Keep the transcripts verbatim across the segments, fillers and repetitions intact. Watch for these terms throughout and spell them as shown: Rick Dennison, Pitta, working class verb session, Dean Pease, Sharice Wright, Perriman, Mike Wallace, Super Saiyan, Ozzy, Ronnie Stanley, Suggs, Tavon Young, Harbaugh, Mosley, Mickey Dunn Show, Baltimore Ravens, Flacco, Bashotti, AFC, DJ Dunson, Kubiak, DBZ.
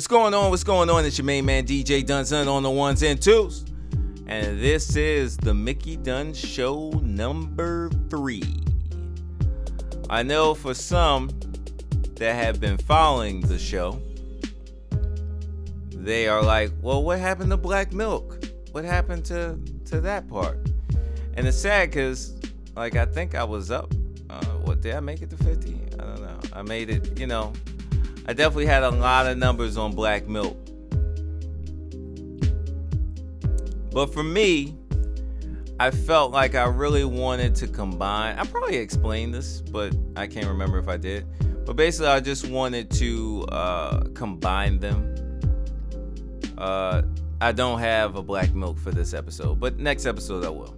What's going on? What's going on? It's your main man, D J Dunson, on the ones and twos. And this is the Mickey Dunn Show number three. I know for some that have been following the show, they are like, well, what happened to Black Milk? What happened to, to that part? And it's sad because, like, I think I was up. Uh, what, did I make it to fifty? I don't know. I made it, you know. I definitely had a lot of numbers on Black Milk. But for me, I felt like I really wanted to combine. I probably explained this, but I can't remember if I did. But basically, I just wanted to uh, combine them. Uh, I don't have a Black Milk for this episode, but next episode I will.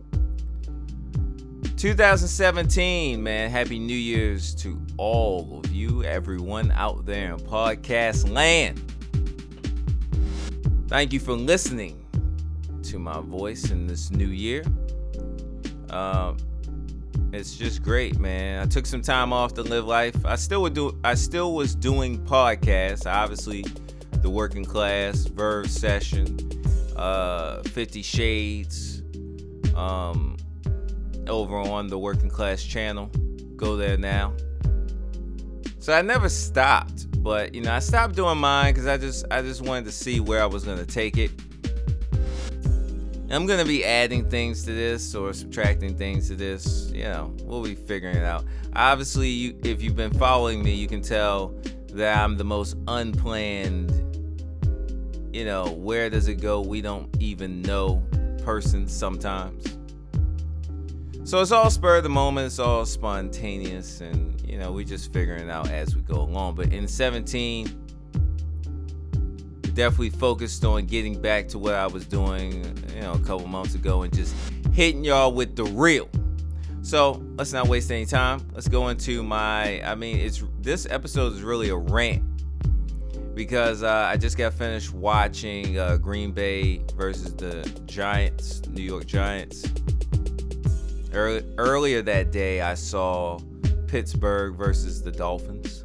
twenty seventeen, man. Happy New Year's to all of you, everyone out there in podcast land. Thank you for listening to my voice in this new year. Um, it's just great, man. I took some time off to live life. I still would do. I still was doing podcasts. Obviously, the working class verb session, uh, Fifty Shades. Um. Over on the Working Class channel. Go there now. So I never stopped, but you know, I stopped doing mine because I just I just wanted to see where I was gonna take it. I'm gonna be adding things to this or subtracting things to this. You know, we'll be figuring it out. Obviously, you, if you've been following me, you can tell that I'm the most unplanned, you know, where does it go? We don't even know person sometimes. So it's all spur of the moment, it's all spontaneous, and you know, we just figuring it out as we go along. But in seventeen, definitely focused on getting back to what I was doing, you know, a couple months ago and just hitting y'all with the real. So let's not waste any time. Let's go into my, I mean, it's this episode is really a rant because uh, I just got finished watching uh, Green Bay versus the Giants, New York Giants. Earlier that day, I saw Pittsburgh versus the Dolphins.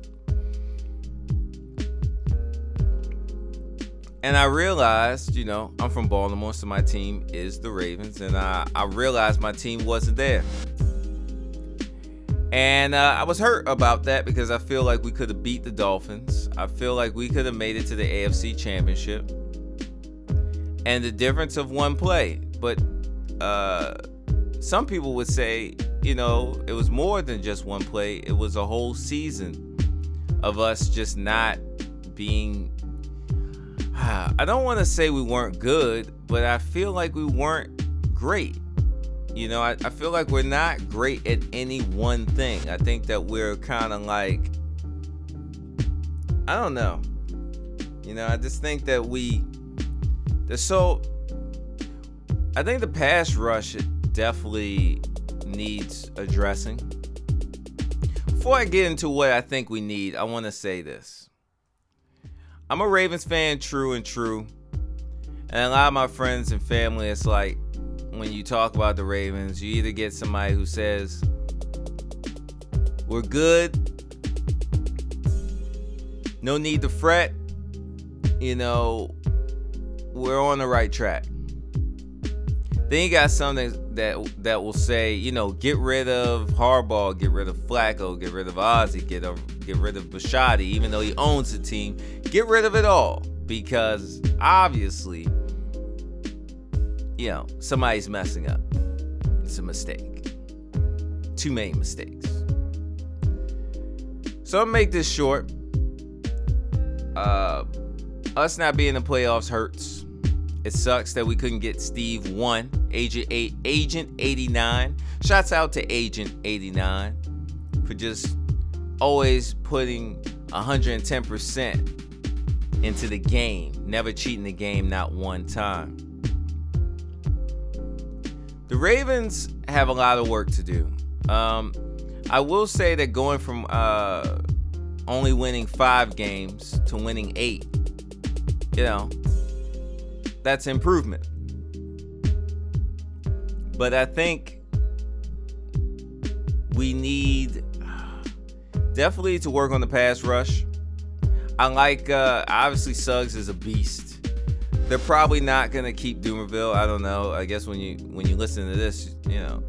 And I realized, you know, I'm from Baltimore, so my team is the Ravens. And I, I realized my team wasn't there. And uh, I was hurt about that because I feel like we could have beat the Dolphins. I feel like we could have made it to the A F C Championship. And the difference of one play. But, uh... some people would say, you know, it was more than just one play. It was a whole season of us just not being... I don't want to say we weren't good, but I feel like we weren't great. You know, I, I feel like we're not great at any one thing. I think that we're kind of like... I don't know. You know, I just think that we... There's so... I think the pass rush... definitely needs addressing. Before I get into what I think we need, I want to say this. I'm a Ravens fan, true and true. And a lot of my friends and family, it's like when you talk about the Ravens, you either get somebody who says, we're good, no need to fret, you know, we're on the right track. Then you got something that that will say, you know, get rid of Harbaugh, get rid of Flacco, get rid of Ozzie, get a, get rid of Bashotti, even though he owns the team. Get rid of it all because obviously, you know, somebody's messing up. It's a mistake. Too many mistakes. So I'll make this short. Uh, us not being in the playoffs hurts. It sucks that we couldn't get Steve one, Agent eight, Agent eighty-nine. Shouts out to Agent eighty-nine for just always putting one hundred ten percent into the game. Never cheating the game, not one time. The Ravens have a lot of work to do. Um, I will say that going from uh, only winning five games to winning eight, you know, that's improvement. But I think we need definitely to work on the pass rush. I like, uh, obviously Suggs is a beast. They're probably not gonna keep Doomerville. I don't know. I guess when you when you listen to this, you know,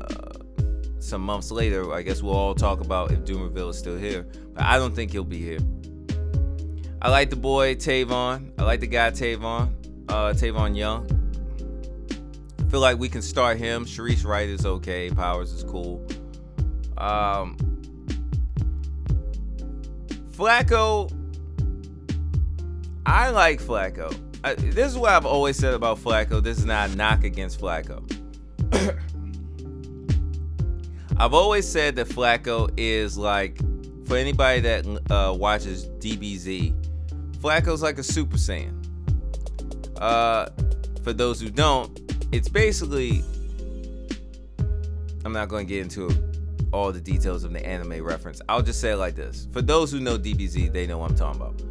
uh, some months later, I guess we'll all talk about if Doomerville is still here. But I don't think he'll be here. I like the boy Tavon. I like the guy Tavon. Uh, Tavon Young. I feel like we can start him. Sharice Wright is okay. Powers is cool. Um, Flacco. I like Flacco. I, this is what I've always said about Flacco. This is not a knock against Flacco. I've always said that Flacco is like, for anybody that uh, watches D B Z, Flacco's like a Super Saiyan. Uh, for those who don't, it's basically, I'm not going to get into all the details of the anime reference. I'll just say it like this. For those who know D B Z, they know what I'm talking about.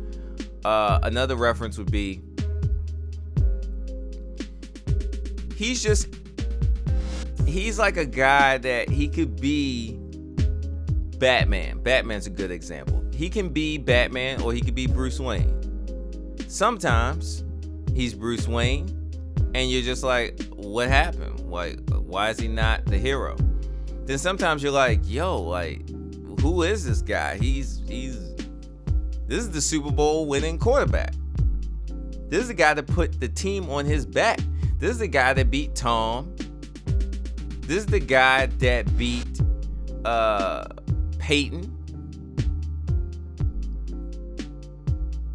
Uh, another reference would be, he's just, he's like a guy that he could be Batman. Batman's a good example. He can be Batman or he could be Bruce Wayne. Sometimes he's Bruce Wayne and you're just like, what happened? Like, why is he not the hero? Then sometimes you're like, yo, like, who is this guy? He's, he's, this is the Super Bowl winning quarterback. This is the guy that put the team on his back. This is the guy that beat Tom. This is the guy that beat uh, Peyton.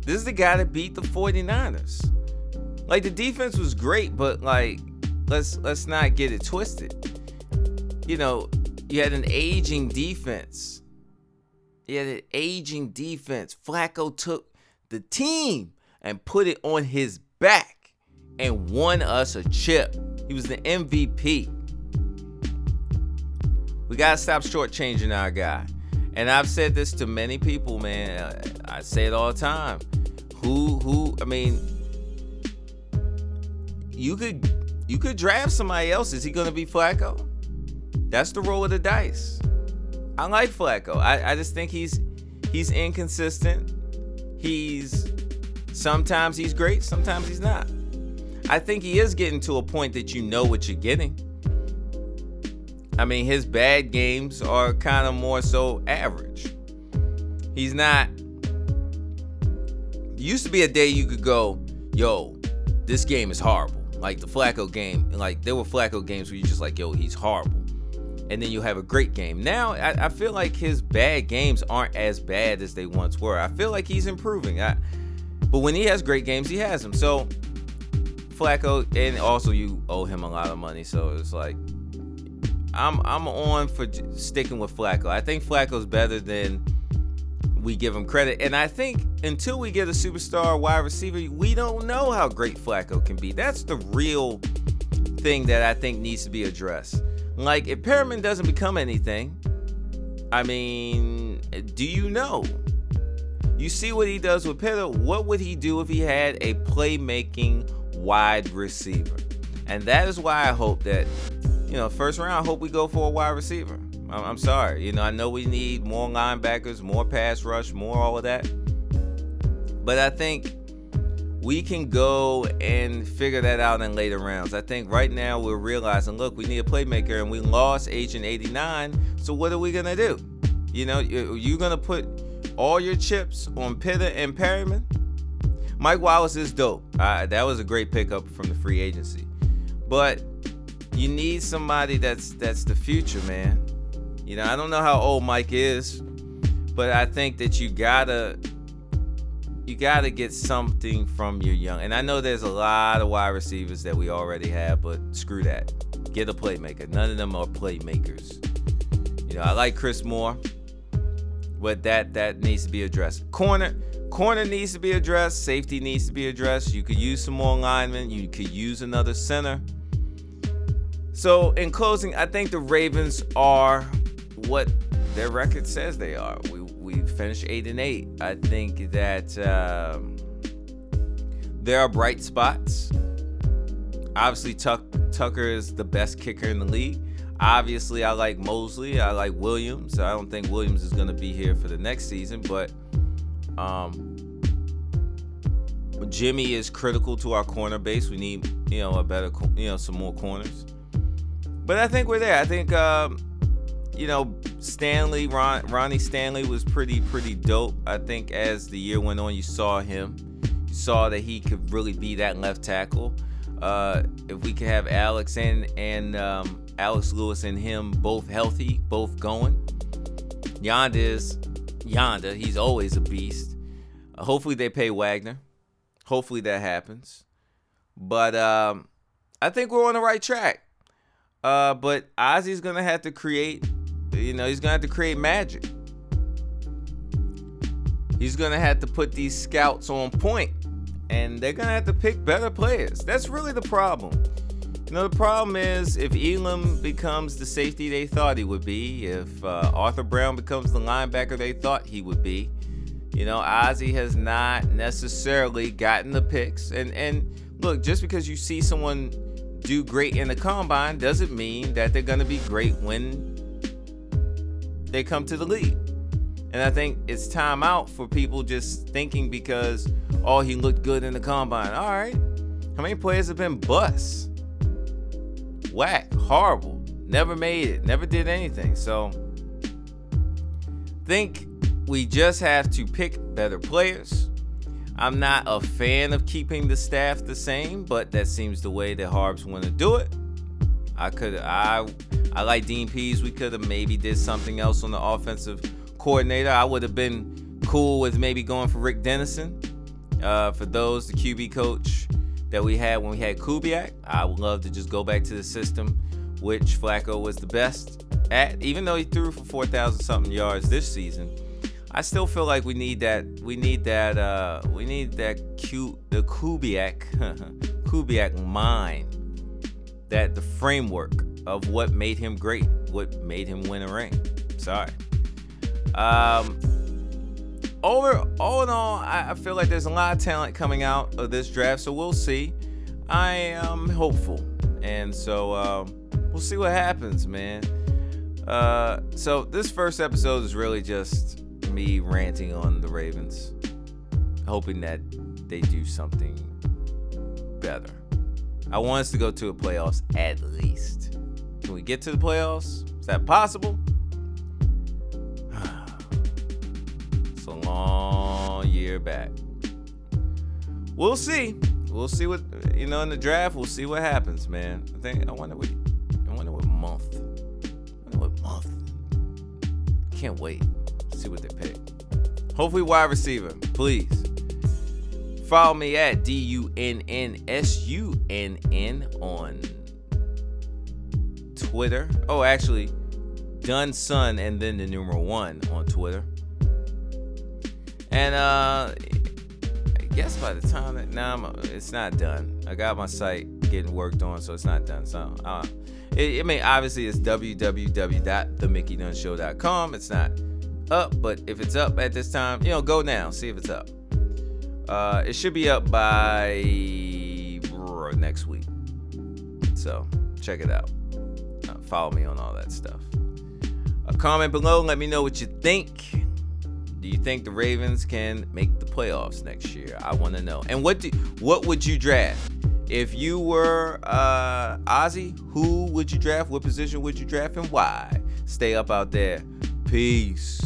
This is the guy that beat the 49ers. Like, the defense was great, but like, let's let's not get it twisted. You know, you had an aging defense. You had an aging defense. Flacco took the team and put it on his back and won us a chip. He was the M V P. We gotta stop shortchanging our guy. And I've said this to many people, man. I say it all the time. Who, who, I mean, you could, you could draft somebody else. Is he gonna be Flacco? That's the roll of the dice. I like Flacco. I, I just think he's he's inconsistent. He's sometimes he's great, sometimes he's not. I think he is getting to a point that you know what you're getting. I mean, his bad games are kind of more so average. He's not. Used to be a day you could go, yo, this game is horrible. Like the Flacco game, like there were Flacco games where you're just like, yo, he's horrible. And then you have a great game. Now, I, I feel like his bad games aren't as bad as they once were. I feel like he's improving. I, but when he has great games, he has them. So, Flacco, and also you owe him a lot of money. So, it's like, I'm I'm on for sticking with Flacco. I think Flacco's better than we give him credit. And I think until we get a superstar wide receiver, we don't know how great Flacco can be. That's the real thing that I think needs to be addressed. Like, if Perriman doesn't become anything, I mean, do you know? You see what he does with Pitta. What would he do if he had a playmaking wide receiver? And that is why I hope that, you know, first round, I hope we go for a wide receiver. I'm sorry. You know, I know we need more linebackers, more pass rush, more all of that. But I think we can go and figure that out in later rounds. I think right now we're realizing, look, we need a playmaker, and we lost Agent eighty-nine. So what are we going to do? You know, you're going to put all your chips on Pitta and Perriman? Mike Wallace is dope. Uh, that was a great pickup from the free agency. But you need somebody that's that's the future, man. You know, I don't know how old Mike is, but I think that you gotta you gotta get something from your young. And I know there's a lot of wide receivers that we already have, but screw that. Get a playmaker. None of them are playmakers. You know, I like Chris Moore, but that that needs to be addressed. Corner. Corner needs to be addressed. Safety needs to be addressed. You could use some more linemen. You could use another center. So, in closing, I think the Ravens are what their record says they are. We we finished eight and eight. I think that um, there are bright spots. Obviously, Tuck, Tucker is the best kicker in the league. Obviously, I like Mosley. I like Williams. I don't think Williams is going to be here for the next season, but um, Jimmy is critical to our corner base. We need, you know, a better, you know, some more corners. But I think we're there. I think, um, you know, Stanley, Ron, Ronnie Stanley was pretty, pretty dope. I think as the year went on, you saw him. You saw that he could really be that left tackle. Uh, if we could have Alex and, and um, Alex Lewis and him both healthy, both going. Yonda is Yonda. He's always a beast. Uh, hopefully they pay Wagner. Hopefully that happens. But um, I think we're on the right track. Uh, but Ozzy's going to have to create, you know, he's going to have to create magic. He's going to have to put these scouts on point, and they're going to have to pick better players. That's really the problem. You know, the problem is if Elam becomes the safety they thought he would be, if uh, Arthur Brown becomes the linebacker they thought he would be, you know, Ozzy has not necessarily gotten the picks. And, and look, just because you see someone do great in the combine doesn't mean that they're going to be great when they come to the league. And I think it's time out for people just thinking because, oh, he looked good in the combine. All right. How many players have been busts? Whack. Horrible. Never made it. Never did anything. So think... we just have to pick better players. I'm not a fan of keeping the staff the same, but that seems the way that Harbs want to do it. I could, I, I like Dean Pease. We could have maybe did something else on the offensive coordinator. I would have been cool with maybe going for Rick Dennison. Uh, for those, the Q B coach that we had when we had Kubiak, I would love to just go back to the system, which Flacco was the best at, even though he threw for four thousand something yards this season. I still feel like we need that. We need that. Uh, we need that. Cute. The Kubiak, Kubiak mind. That the framework of what made him great, what made him win a ring. Sorry. Um. Over all in all, I, I feel like there's a lot of talent coming out of this draft, so we'll see. I am hopeful, and so um, we'll see what happens, man. Uh. So this first episode is really just me ranting on the Ravens, hoping that they do something better. I want us to go to the playoffs at least. Can we get to the playoffs? Is that possible? It's a long year back. We'll see. We'll see what, you know, in the draft, we'll see what happens, man. I think, I wonder what, I wonder what month. I wonder what month. Can't wait. See what they pick. Hopefully wide receiver. Please follow me at D U N N S U N N on Twitter. Oh, actually, Dunson and then the numeral one on Twitter. And uh, I guess by the time that now nah, it's not done. I got my site getting worked on, so it's not done. So uh, it, it may obviously it's w w w dot the mickey dunn show dot com. It's not up, but if it's up at this time, you know, go now, see if it's up. Uh it should be up by next week, so check it out. Uh, follow me on all that stuff. Uh, comment below, let me know what you think. Do you think the Ravens can make the playoffs next year? I want to know. And what do what would you draft if you were uh Ozzy? Who would you draft? What position would you draft, and why? Stay up out there. Peace.